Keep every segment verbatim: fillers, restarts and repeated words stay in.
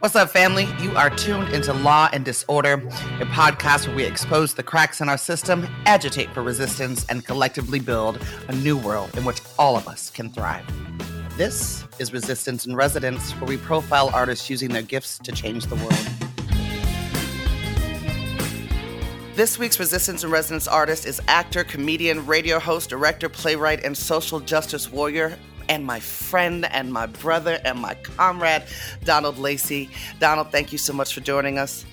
What's up, family? You are tuned into Law and Disorder, a podcast where we expose the cracks in our system, agitate for resistance, and collectively build a new world in which all of us can thrive. This is Resistance and Residence, where we profile artists using their gifts to change the world. This week's Resistance and Residence artist is actor, comedian, radio host, director, playwright, and social justice warrior, and my friend and my brother and my comrade, Donald Lacy. Donald, thank you so much for joining us.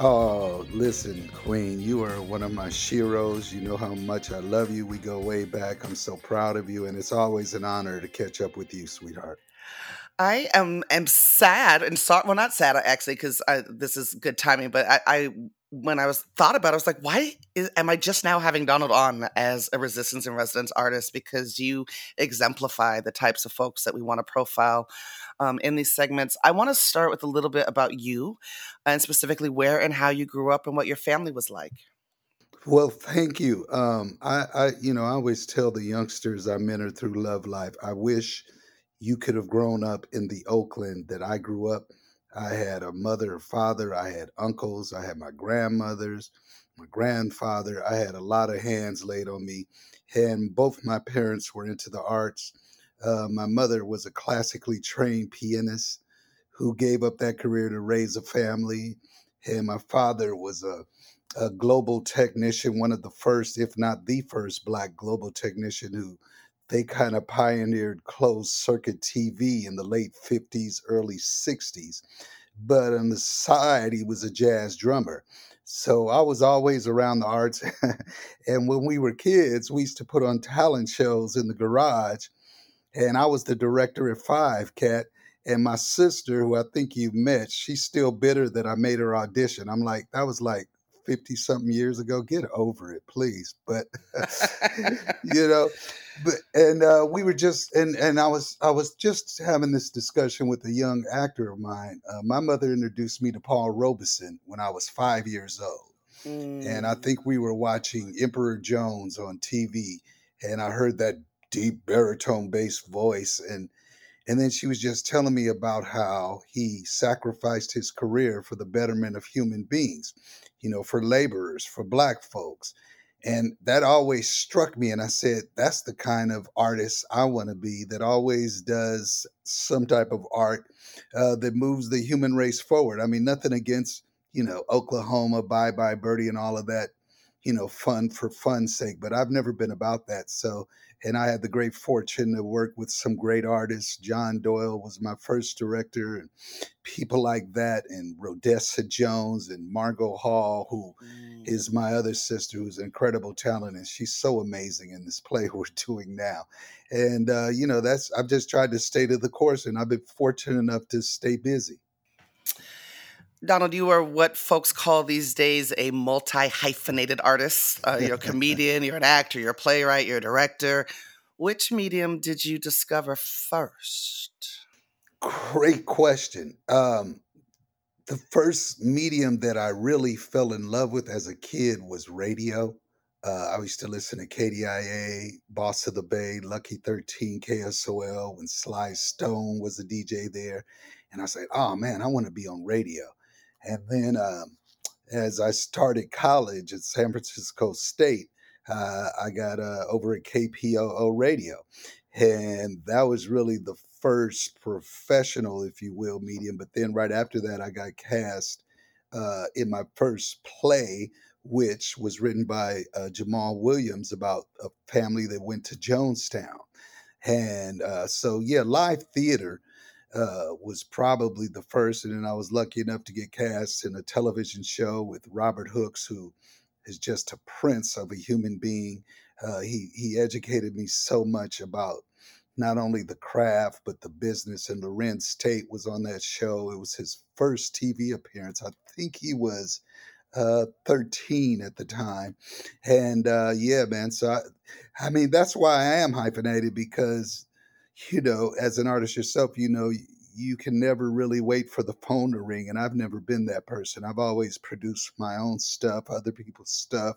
Oh, listen, Queen, you are one of my sheroes. You know how much I love you. We go way back. I'm so proud of you, and it's always an honor to catch up with you, sweetheart. I am, am sad and sorry. Well, not sad, actually, because this is good timing, but I, I when I was thought about it, I was like, why is, am I just now having Donald on as a Resistance and Residence artist? Because you exemplify the types of folks that we want to profile um, in these segments. I want to start with a little bit about you and specifically where and how you grew up and what your family was like. Well, thank you. Um, I, I, you know, I always tell the youngsters I mentor through Love Life, I wish you could have grown up in the Oakland that I grew up. I had a mother, a father, I had uncles, I had my grandmothers, my grandfather. I had a lot of hands laid on me, and both my parents were into the arts. Uh, my mother was a classically trained pianist who gave up that career to raise a family, and my father was a, a global technician, one of the first, if not the first, Black global technician who they kind of pioneered closed-circuit T V in the late fifties, early sixties. But on the side, he was a jazz drummer. So I was always around the arts. And when we were kids, we used to put on talent shows in the garage. And I was the director at five, Kat. And my sister, who I think you met, she's still bitter that I made her audition. I'm like, that was like fifty-something years ago. Get over it, please. But, you know... But, and uh, we were just, and, and I was I was just having this discussion with a young actor of mine. Uh, my mother introduced me to Paul Robeson when I was five years old. Mm. And I think we were watching Emperor Jones on T V. And I heard that deep baritone bass voice. And, and then she was just telling me about how he sacrificed his career for the betterment of human beings, you know, for laborers, for Black folks. And that always struck me. And I said, that's the kind of artist I want to be, that always does some type of art uh, that moves the human race forward. I mean, nothing against, you know, Oklahoma, Bye Bye Birdie and all of that, you know, fun for fun's sake. But I've never been about that. So, and I had the great fortune to work with some great artists. John Doyle was my first director, and people like that, and Rhodessa Jones and Margot Hall, who mm. is my other sister, who's an incredible talent, and she's so amazing in this play we're doing now. And, uh, you know, that's I've just tried to stay to the course, and I've been fortunate enough to stay busy. Donald, you are what folks call these days a multi-hyphenated artist. Uh, you're a comedian, you're an actor, you're a playwright, you're a director. Which medium did you discover first? Great question. Um, the first medium that I really fell in love with as a kid was radio. Uh, I used to listen to K D I A, Boss of the Bay, Lucky thirteen, K S O L, when Sly Stone was the D J there. And I said, oh, man, I want to be on radio. And then um, as I started college at San Francisco State, uh, I got uh, over at K P O O Radio. And that was really the first professional, if you will, medium. But then right after that, I got cast uh, in my first play, which was written by uh, Jamal Williams about a family that went to Jonestown. And uh, so, yeah, live theater Uh, was probably the first. And then I was lucky enough to get cast in a television show with Robert Hooks, who is just a prince of a human being. Uh, he he educated me so much about not only the craft, but the business. And Lorenz Tate was on that show. It was his first T V appearance. I think he was uh, thirteen at the time. And uh, yeah, man, so I, I mean, that's why I am hyphenated, because you know, as an artist yourself, you know, you can never really wait for the phone to ring. And I've never been that person. I've always produced my own stuff, other people's stuff.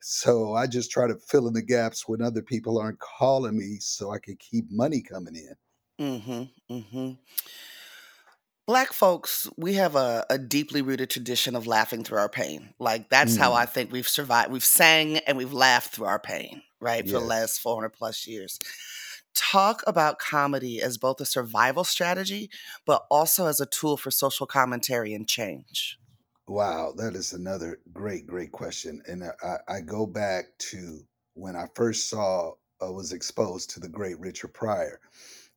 So I just try to fill in the gaps when other people aren't calling me so I can keep money coming in. Mm-hmm, mm-hmm. Black folks, we have a, a deeply rooted tradition of laughing through our pain. Like, that's mm. how I think we've survived. We've sang and we've laughed through our pain, right? Yes. For the last four hundred plus years. Talk about comedy as both a survival strategy, but also as a tool for social commentary and change. Wow, that is another great, great question. And I, I go back to when I first saw, uh, was exposed to the great Richard Pryor,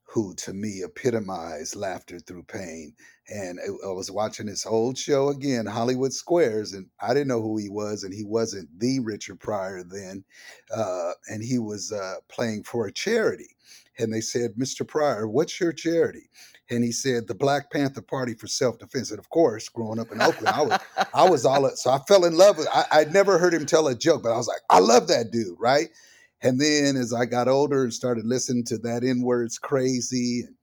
who to me epitomized laughter through pain. And I was watching his old show again, Hollywood Squares, and I didn't know who he was, and he wasn't the Richard Pryor then. Uh, and he was uh, playing for a charity. And they said, Mister Pryor, what's your charity? And he said, the Black Panther Party for Self-Defense. And of course, growing up in Oakland, I was I was all, so I fell in love with, I, I'd never heard him tell a joke, but I was like, I love that dude, right? And then as I got older and started listening to that N-word's crazy, and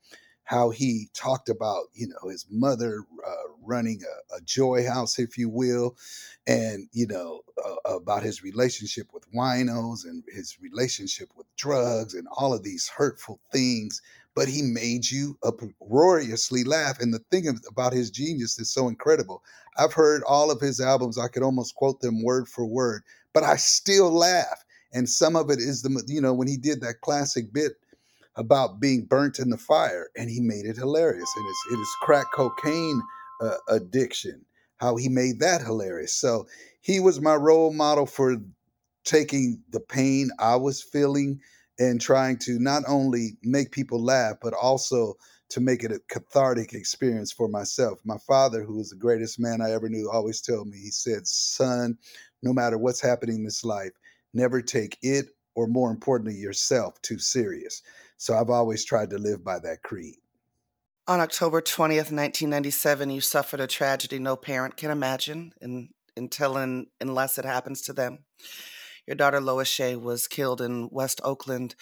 how he talked about, you know, his mother uh, running a, a joy house, if you will, and, you know, uh, about his relationship with winos and his relationship with drugs and all of these hurtful things. But he made you uproariously laugh. And the thing about his genius is so incredible. I've heard all of his albums. I could almost quote them word for word, but I still laugh. And some of it is, the you know, when he did that classic bit about being burnt in the fire, and he made it hilarious. And it's, it is crack cocaine uh, addiction, how he made that hilarious. So he was my role model for taking the pain I was feeling and trying to not only make people laugh, but also to make it a cathartic experience for myself. My father, who was the greatest man I ever knew, always told me, he said, son, no matter what's happening in this life, never take it, or more importantly, yourself, too serious. So I've always tried to live by that creed. On October twentieth, nineteen ninety-seven, you suffered a tragedy no parent can imagine in, until in, unless it happens to them. Your daughter, Lois Shea, was killed in West Oakland.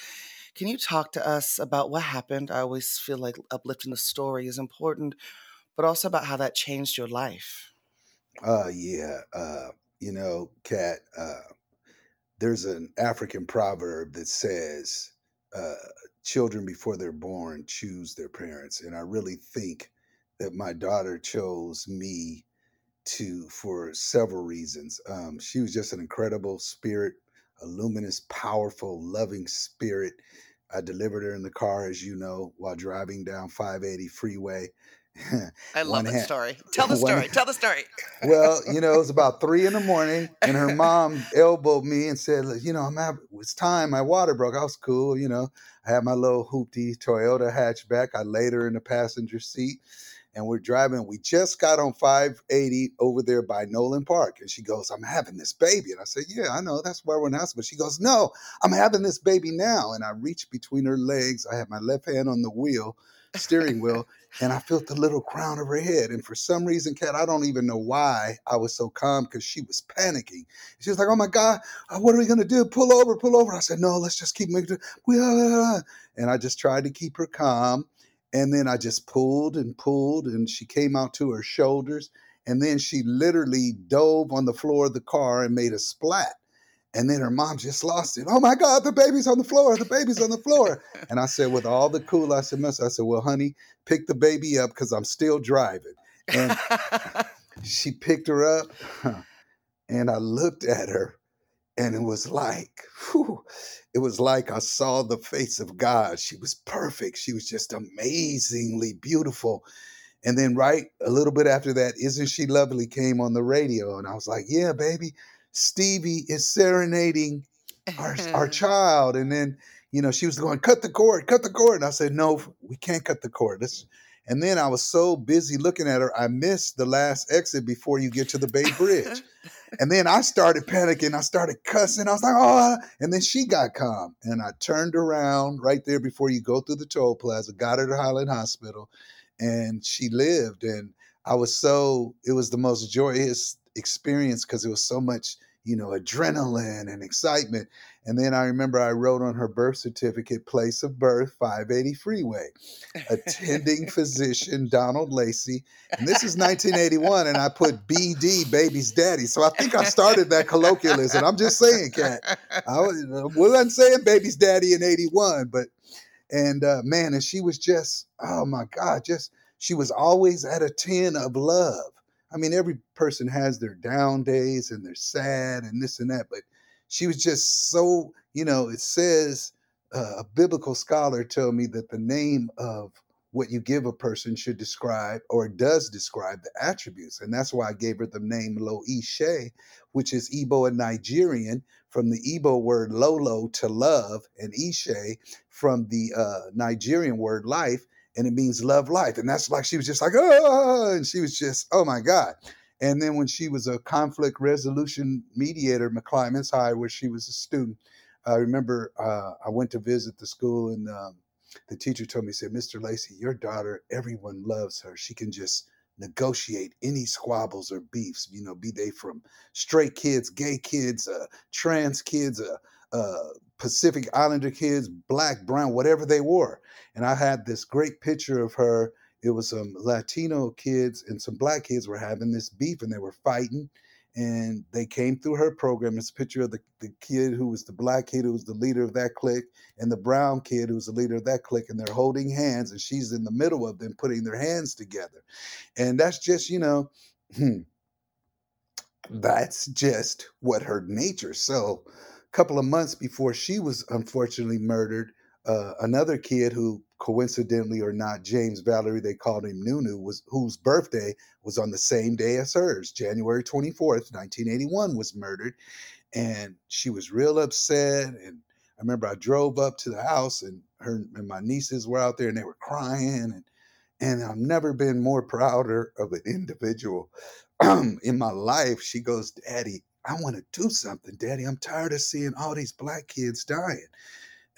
Can you talk to us about what happened? I always feel like uplifting the story is important, but also about how that changed your life. Uh, yeah. Uh, you know, Kat, uh, there's an African proverb that says, uh, children before they're born choose their parents. And I really think that my daughter chose me to, for several reasons. Um, she was just an incredible spirit, a luminous, powerful, loving spirit. I delivered her in the car, as you know, while driving down five eighty freeway. I love that ha- story. Tell the story. Tell the story. Well, you know, it was about three in the morning and her mom elbowed me and said, you know, I'm out. It's time. My water broke. I was cool. You know, I had my little hoopty Toyota hatchback. I laid her in the passenger seat and we're driving. We just got on five eighty over there by Nolan Park. And she goes, I'm having this baby. And I said, yeah, I know. That's why we're in the hospital. She goes, no, I'm having this baby now. And I reached between her legs. I had my left hand on the wheel, steering wheel, and I felt the little crown of her head. And for some reason, Kat, I don't even know why I was so calm, because she was panicking. She was like, oh my God, what are we going to do? Pull over, pull over. I said, no, let's just keep making it. And I just tried to keep her calm. And then I just pulled and pulled and she came out to her shoulders. And then she literally dove on the floor of the car and made a splat. And then her mom just lost it. Oh my God, the baby's on the floor. The baby's on the floor. And I said, with all the cool, I said, I said, well, honey, pick the baby up because I'm still driving. And she picked her up and I looked at her and it was like, whew, it was like I saw the face of God. She was perfect. She was just amazingly beautiful. And then right a little bit after that, Isn't She Lovely came on the radio. And I was like, yeah, baby. Stevie is serenading our, our child. And then, you know, she was going, cut the cord, cut the cord. And I said, no, we can't cut the cord. Let's... And then I was so busy looking at her, I missed the last exit before you get to the Bay Bridge. And then I started panicking. I started cussing. I was like, oh, and then she got calm. And I turned around right there before you go through the toll plaza, got her to Highland Hospital, and she lived. And I was so, it was the most joyous experience because it was so much, you know, adrenaline and excitement. And then I remember I wrote on her birth certificate, place of birth, five eighty freeway, attending physician Donald Lacy. And this is nineteen eighty-one. And I put B D, baby's daddy. So I think I started that colloquialism. I'm just saying, Kat, I wasn't saying baby's daddy in eighty-one, but, and uh, man, and she was just, oh my God, just, She was always at a ten of love. I mean, every person has their down days and they're sad and this and that, but she was just so, you know, it says uh, a biblical scholar told me that the name of what you give a person should describe or does describe the attributes. And that's why I gave her the name Lois Shea, which is Igbo and Nigerian, from the Igbo word lolo to love, and Ishe from the uh, Nigerian word life, and it means love life. And that's like, she was just like, oh, and she was just, oh my God. And then when she was a conflict resolution mediator, McClyman's High, where she was a student, I remember uh, I went to visit the school, and um, the teacher told me, said, Mister Lacy, your daughter, everyone loves her. She can just negotiate any squabbles or beefs, you know, be they from stray kids, gay kids, uh, trans kids, uh, uh, Pacific Islander kids, black, brown, whatever they were. And I had this great picture of her. It was some Latino kids and some black kids were having this beef and they were fighting. And they came through her program. It's a picture of the, the kid who was the black kid who was the leader of that clique and the brown kid who was the leader of that clique. And they're holding hands and she's in the middle of them putting their hands together. And that's just, you know, hmm, that's just what her nature. So a couple of months before she was unfortunately murdered, uh, another kid who, coincidentally or not, James Valerie, they called him Nunu, was whose birthday was on the same day as hers, January twenty-fourth, nineteen eighty-one, was murdered. And she was real upset. And I remember I drove up to the house and her and my nieces were out there and they were crying. And, and I've never been more prouder of an individual in my life. She goes, Daddy, I want to do something. Daddy, I'm tired of seeing all these black kids dying.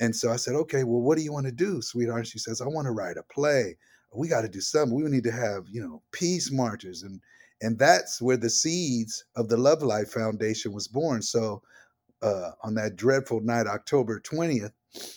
And so I said, okay, well, what do you want to do, sweetheart? She says, I want to write a play. We got to do something. We need to have, you know, peace marches. And and that's where the seeds of the Love Life Foundation was born. So uh, on that dreadful night, October twentieth,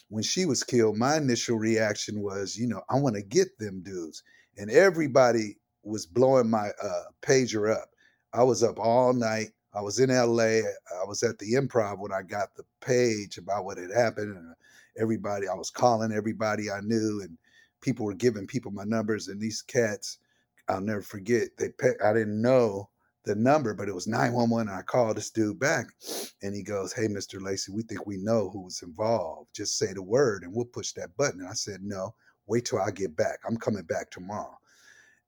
when she was killed, my initial reaction was, you know, I want to get them dudes. And everybody was blowing my uh, pager up. I was up all night. I was in L A. I was at the Improv when I got the page about what had happened. And everybody, I was calling everybody I knew, and people were giving people my numbers. And these cats, I'll never forget, they pe- I didn't know the number, but it was nine one one. And I called this dude back, and he goes, hey, Mister Lacy, we think we know who was involved. Just say the word, and we'll push that button. And I said, no, wait till I get back. I'm coming back tomorrow.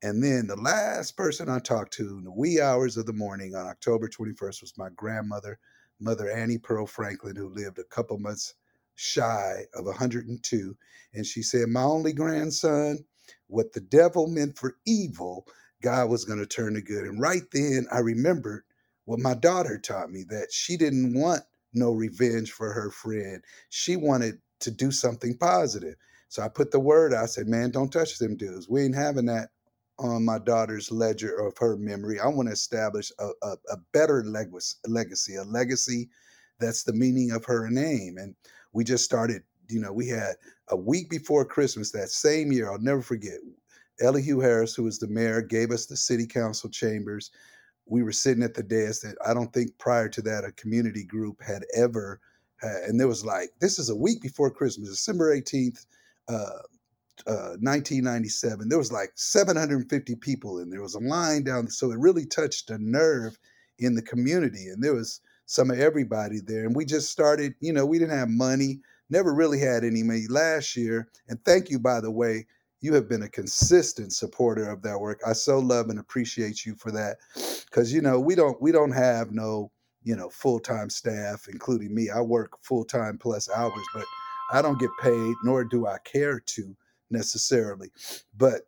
And then the last person I talked to in the wee hours of the morning on October twenty-first was my grandmother, Mother Annie Pearl Franklin, who lived a couple months shy of one hundred two. And she said, my only grandson, what the devil meant for evil, God was going to turn to good. And right then I remembered what my daughter taught me, that she didn't want no revenge for her friend. She wanted to do something positive. So I put the word out. I said, man, don't touch them dudes. We ain't having that on my daughter's ledger of her memory. I want to establish a, a, a better legacy, a legacy that's the meaning of her name. And we just started, you know, we had a week before Christmas that same year, I'll never forget, Elihu Harris, who was the mayor, gave us the city council chambers. We were sitting at the dais that I don't think prior to that a community group had ever had. And there was like, this is a week before Christmas, December eighteenth, uh, Uh, nineteen ninety-seven, there was like seven hundred fifty people and there was a line down. So it really touched a nerve in the community. And there was some of everybody there. And we just started, you know, we didn't have money, never really had any money last year. And thank you, by the way, you have been a consistent supporter of that work. I so love and appreciate you for that. Cause you know, we don't, we don't have no, you know, full-time staff, including me. I work full-time plus hours, but I don't get paid, nor do I care to necessarily. But,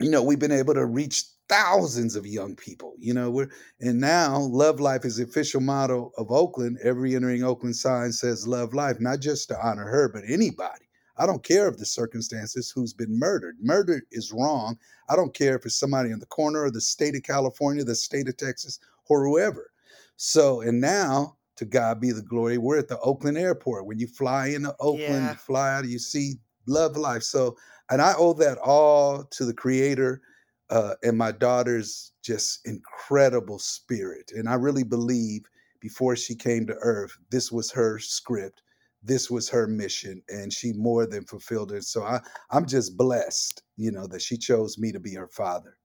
you know, we've been able to reach thousands of young people, you know, we're, and now Love Life is the official motto of Oakland. Every entering Oakland sign says Love Life, not just to honor her, but anybody. I don't care of the circumstances who's been murdered. Murder is wrong. I don't care if it's somebody in the corner of the state of California, the state of Texas, or whoever. So, and now, to God be the glory, we're at the Oakland airport. When you fly into Oakland, yeah. You fly out, you see Love Life. So, and I owe that all to the creator uh, and my daughter's just incredible spirit. And I really believe before she came to earth, this was her script. this was her mission, and she more than fulfilled it. So I, I'm just blessed, you know, that she chose me to be her father.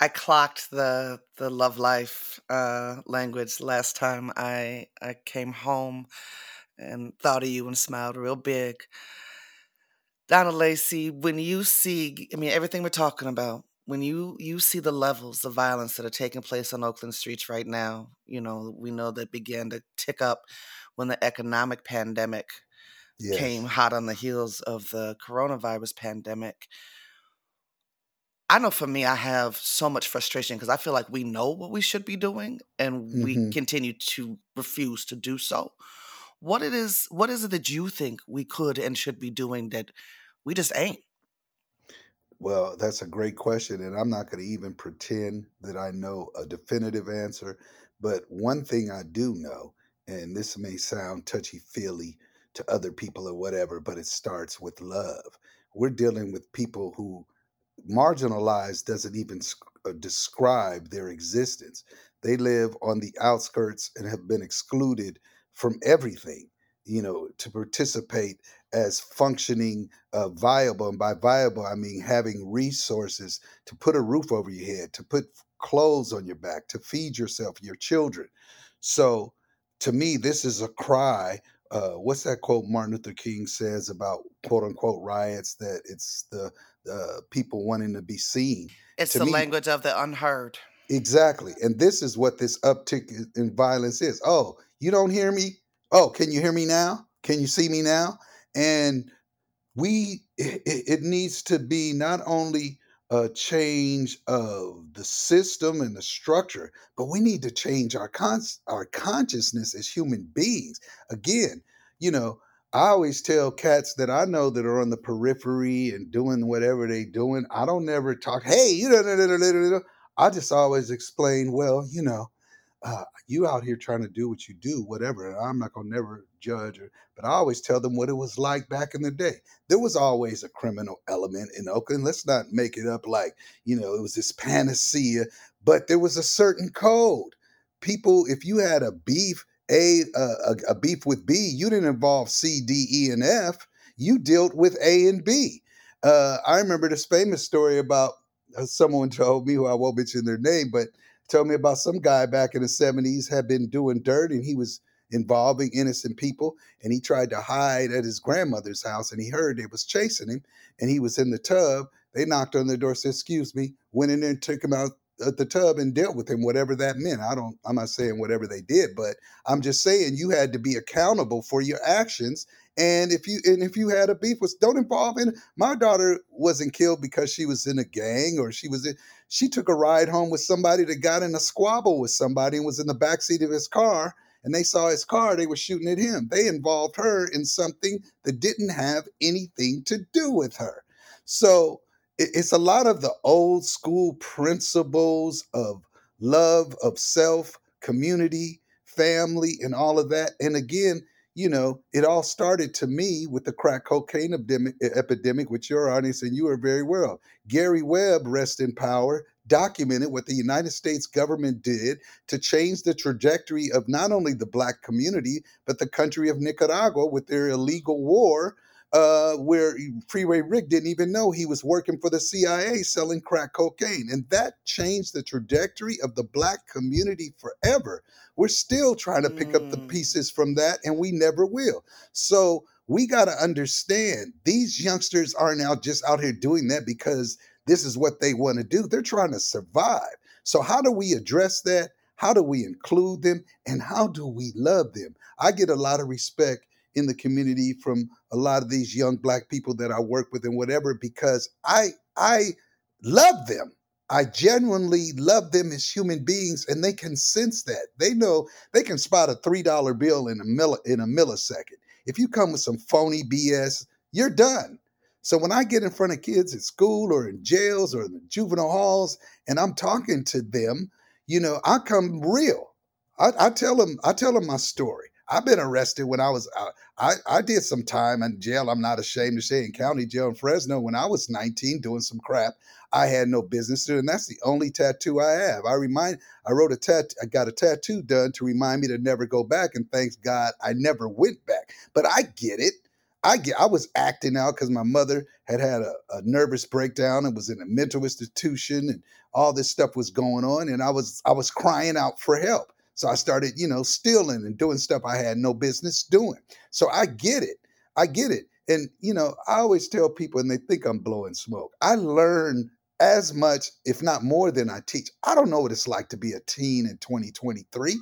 I clocked the the love life uh, language last time I I came home and thought of you and smiled real big. Donald Lacy, when you see, I mean, everything we're talking about, when you, you see the levels of violence that are taking place on Oakland streets right now, you know, we know that began to tick up when the economic pandemic yes. came hot on the heels of the coronavirus pandemic. I know for me, I have so much frustration because I feel like we know what we should be doing and mm-hmm. we continue to refuse to do so. What it is, what is it that you think we could and should be doing that we just ain't? Well, that's a great question, and I'm not going to even pretend that I know a definitive answer. But one thing I do know, and this may sound touchy-feely to other people or whatever, but it starts with love. We're dealing with people who marginalized doesn't even describe their existence. They live on the outskirts and have been excluded from everything, you know, to participate as functioning, uh, viable. And by viable, I mean having resources to put a roof over your head, to put clothes on your back, to feed yourself, your children. So to me, this is a cry. Uh, what's that quote Martin Luther King says about quote unquote riots, that it's the uh, people wanting to be seen. It's to the me, language of the unheard. Exactly. And this is what this uptick in violence is. Oh, you don't hear me? Oh, can you hear me now? Can you see me now? And we, it, it needs to be not only a change of the system and the structure, but we need to change our con- our consciousness as human beings. Again, you know, I always tell cats that I know that are on the periphery and doing whatever they doing. I don't ever talk, hey, you know, I just always explain, well, you know, Uh, you out here trying to do what you do, whatever. And I'm not going to never judge her, but I always tell them what it was like back in the day. There was always a criminal element in Oakland. Let's not make it up like, you know, it was this panacea, but there was a certain code. People, if you had a beef, A, uh, a, a beef with B, you didn't involve C, D, E, and F. You dealt with A and B. Uh, I remember this famous story about uh, someone told me, who I won't mention their name, but told me about some guy back in the seventies had been doing dirt, and he was involving innocent people, and he tried to hide at his grandmother's house, and he heard they was chasing him, and he was in the tub. They knocked on the door, said, excuse me, went in there and took him out of the tub and dealt with him, whatever that meant. I don't, I'm not saying whatever they did, but I'm just saying you had to be accountable for your actions. And if you and if you had a beef, was don't involve in. My daughter wasn't killed because she was in a gang or she was in, she took a ride home with somebody that got in a squabble with somebody and was in the backseat of his car, and they saw his car, they were shooting at him. They involved her in something that didn't have anything to do with her. So it, it's a lot of the old school principles of love, of self, community, family, and all of that. And again, you know, it all started to me with the crack cocaine epidemic, which your audience and you are very well. Gary Webb, rest in power, documented what the United States government did to change the trajectory of not only the Black community, but the country of Nicaragua with their illegal war, uh, where Freeway Rick didn't even know he was working for the C I A selling crack cocaine. And that changed the trajectory of the Black community forever. We're still trying to pick mm. up the pieces from that, and we never will. So we got to understand these youngsters are now just out here doing that because this is what they want to do. They're trying to survive. So how do we address that? How do we include them? And how do we love them? I get a lot of respect in the community from a lot of these young Black people that I work with and whatever, because I I love them. I genuinely love them as human beings, and they can sense that. They know they can spot a three dollar bill in a mill in a millisecond. If you come with some phony B S, you're done. So when I get in front of kids at school or in jails or in the juvenile halls, and I'm talking to them, you know, I come real. I, I tell them I tell them my story. I've been arrested when I was, I, I did some time in jail. I'm not ashamed to say in county jail in Fresno when I was nineteen doing some crap I had no business to. And that's the only tattoo I have. I remind, I wrote a tat, I got a tattoo done to remind me to never go back. And thanks God, I never went back, but I get it. I get, I was acting out because my mother had had a, a nervous breakdown and was in a mental institution and all this stuff was going on. And I was, I was crying out for help. So I started, you know, stealing and doing stuff I had no business doing. So I get it. I get it. And, you know, I always tell people, and they think I'm blowing smoke, I learn as much, if not more than I teach. I don't know what it's like to be a teen in twenty twenty-three.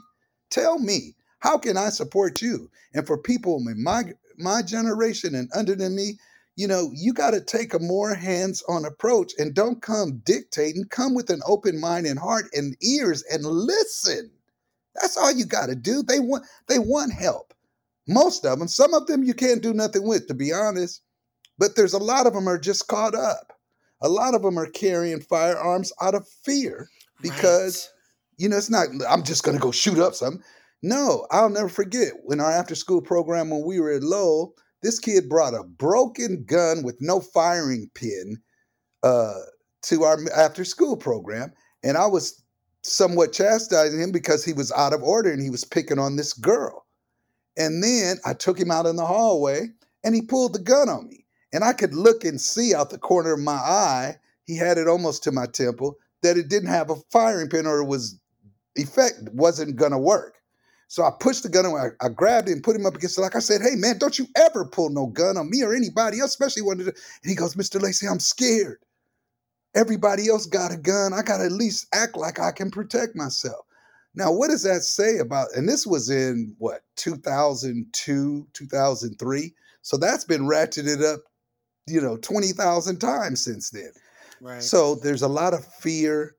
Tell me, how can I support you? And for people in my my generation and under than me, you know, you got to take a more hands-on approach and don't come dictating. Come with an open mind and heart and ears and listen. That's all you got to do. They want they want help. Most of them, some of them you can't do nothing with, to be honest. But there's a lot of them are just caught up. A lot of them are carrying firearms out of fear because, right. you know, it's not, I'm just going to go shoot up something. No, I'll never forget when our after school program, when we were at Lowell, this kid brought a broken gun with no firing pin uh, to our after school program. And I was somewhat chastising him because he was out of order and he was picking on this girl. And then I took him out in the hallway and he pulled the gun on me. And I could look and see out the corner of my eye, he had it almost to my temple, that it didn't have a firing pin or it was effect, wasn't going to work. So I pushed the gun away. I, I grabbed him, put him up against it. Like I said, hey, man, don't you ever pull no gun on me or anybody else, especially when it, and he goes, Mister Lacy, I'm scared. Everybody else got a gun. I got to at least act like I can protect myself. Now, what does that say about, and this was in, what, two thousand two, two thousand three? So that's been ratcheted up, you know, twenty thousand times since then. Right. So there's a lot of fear.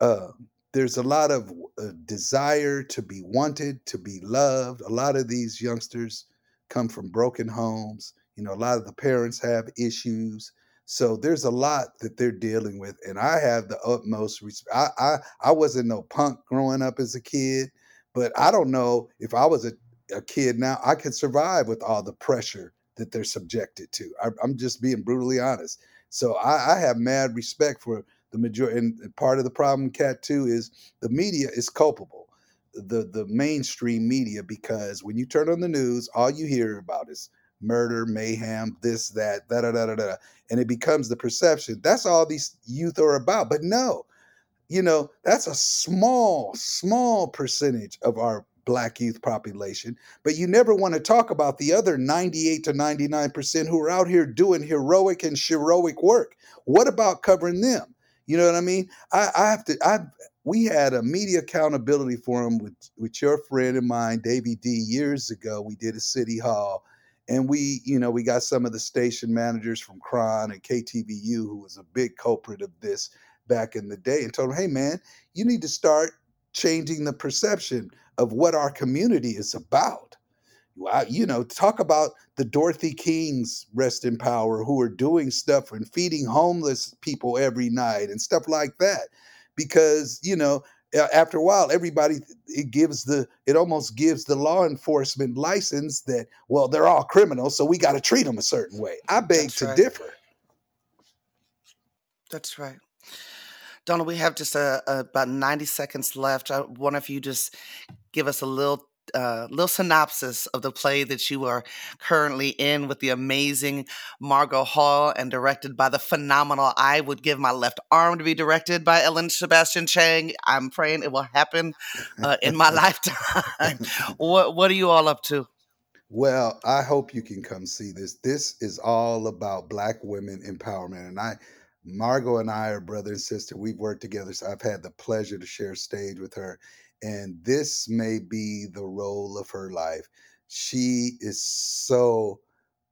Uh, there's a lot of uh, desire to be wanted, to be loved. A lot of these youngsters come from broken homes. You know, a lot of the parents have issues. So there's a lot that they're dealing with. And I have the utmost respect. I, I, I wasn't no punk growing up as a kid, but I don't know if I was a, a kid now, I could survive with all the pressure that they're subjected to. I, I'm just being brutally honest. So I, I have mad respect for the majority. And part of the problem, Kat, too, is the media is culpable. The, the mainstream media, because when you turn on the news, all you hear about is murder, mayhem, this, that, da, da, da, da, da. And it becomes the perception. That's all these youth are about. But no, you know, that's a small, small percentage of our Black youth population. But you never want to talk about the other ninety-eight to ninety-nine percent who are out here doing heroic and heroic work. What about covering them? You know what I mean? I, I have to, I, we had a media accountability forum with, with your friend and mine, Davey D, years ago. We did a City Hall. And we, you know, we got some of the station managers from Kron and K T V U, who was a big culprit of this back in the day, and told them, hey, man, you need to start changing the perception of what our community is about. You know, talk about the Dorothy Kings, rest in power, who are doing stuff and feeding homeless people every night and stuff like that. Because, you know, after a while, everybody, it gives the, it almost gives the law enforcement license that, well, they're all criminals, so we got to treat them a certain way. I beg That's to right. differ. That's right. Donald, we have just uh, about ninety seconds left. I wonder if you just give us a little uh, little synopsis of the play that you are currently in with the amazing Margot Hall and directed by the phenomenal, I would give my left arm to be directed by Ellen Sebastian Chang. I'm praying it will happen uh, in my lifetime. What, what are you all up to? Well, I hope you can come see this. This is all about Black women empowerment. And I... Margot and I are brother and sister. We've worked together, so I've had the pleasure to share stage with her. And this may be the role of her life. She is so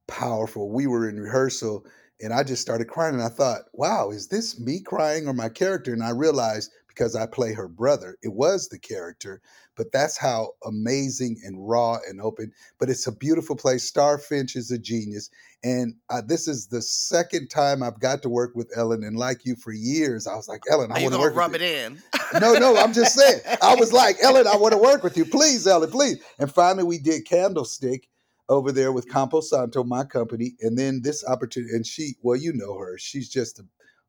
powerful. We were in rehearsal, and I just started crying, and I thought, wow, is this me crying or my character? And I realized, because I play her brother. It was the character, but that's how amazing and raw and open. But it's a beautiful place. Starfinch is a genius. And uh, this is the second time I've got to work with Ellen. And like you, for years, I was like, Ellen, I want to work rub with it you. in. No, no, I'm just saying. I was like, Ellen, I want to work with you. Please, Ellen, please. And finally, we did Candlestick over there with Camposanto, my company. And then this opportunity, and she, well, you know her. She's just a,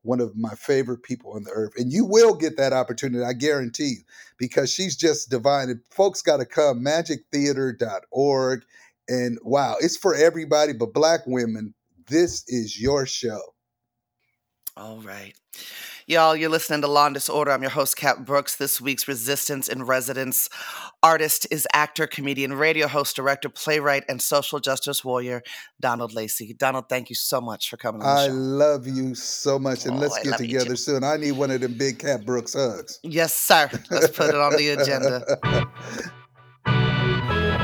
one of my favorite people on the earth. And you will get that opportunity, I guarantee you, because she's just divine. And folks got to come, magic theater dot org. And wow, it's for everybody, but Black women, this is your show. All right. Y'all, you're listening to Law and Disorder. I'm your host, Kat Brooks. This week's Resistance and Residence artist is actor, comedian, radio host, director, playwright, and social justice warrior, Donald Lacy. Donald, thank you so much for coming on the I show. I love you so much, and oh, let's I get together soon. I need one of them big Kat Brooks hugs. Yes, sir. Let's put it on the agenda.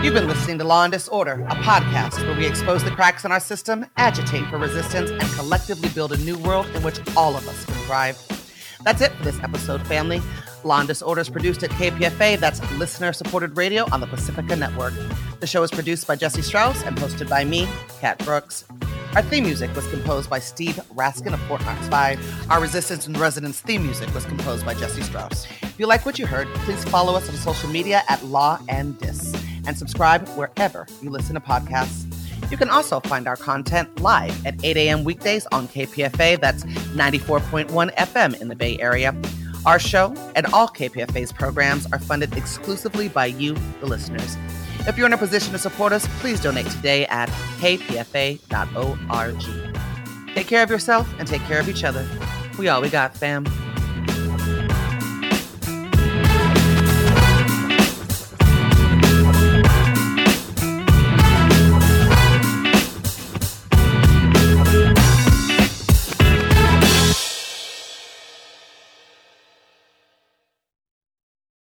You've been listening to Law and Disorder, a podcast where we expose the cracks in our system, agitate for resistance, and collectively build a new world in which all of us can thrive. That's it for this episode, family. Law and Disorder is produced at K P F A, that's listener-supported radio on the Pacifica Network. The show is produced by Jesse Strauss and hosted by me, Kat Brooks. Our theme music was composed by Steve Raskin of Fort Knox five. Our Resistance and Residence theme music was composed by Jesse Strauss. If you like what you heard, please follow us on social media at Law and Dis, and subscribe wherever you listen to podcasts. You can also find our content live at eight a.m. weekdays on K P F A. That's ninety-four point one F M in the Bay Area. Our show and all K P F A's programs are funded exclusively by you, the listeners. If you're in a position to support us, please donate today at k p f a dot org. Take care of yourself and take care of each other. We all we got, fam.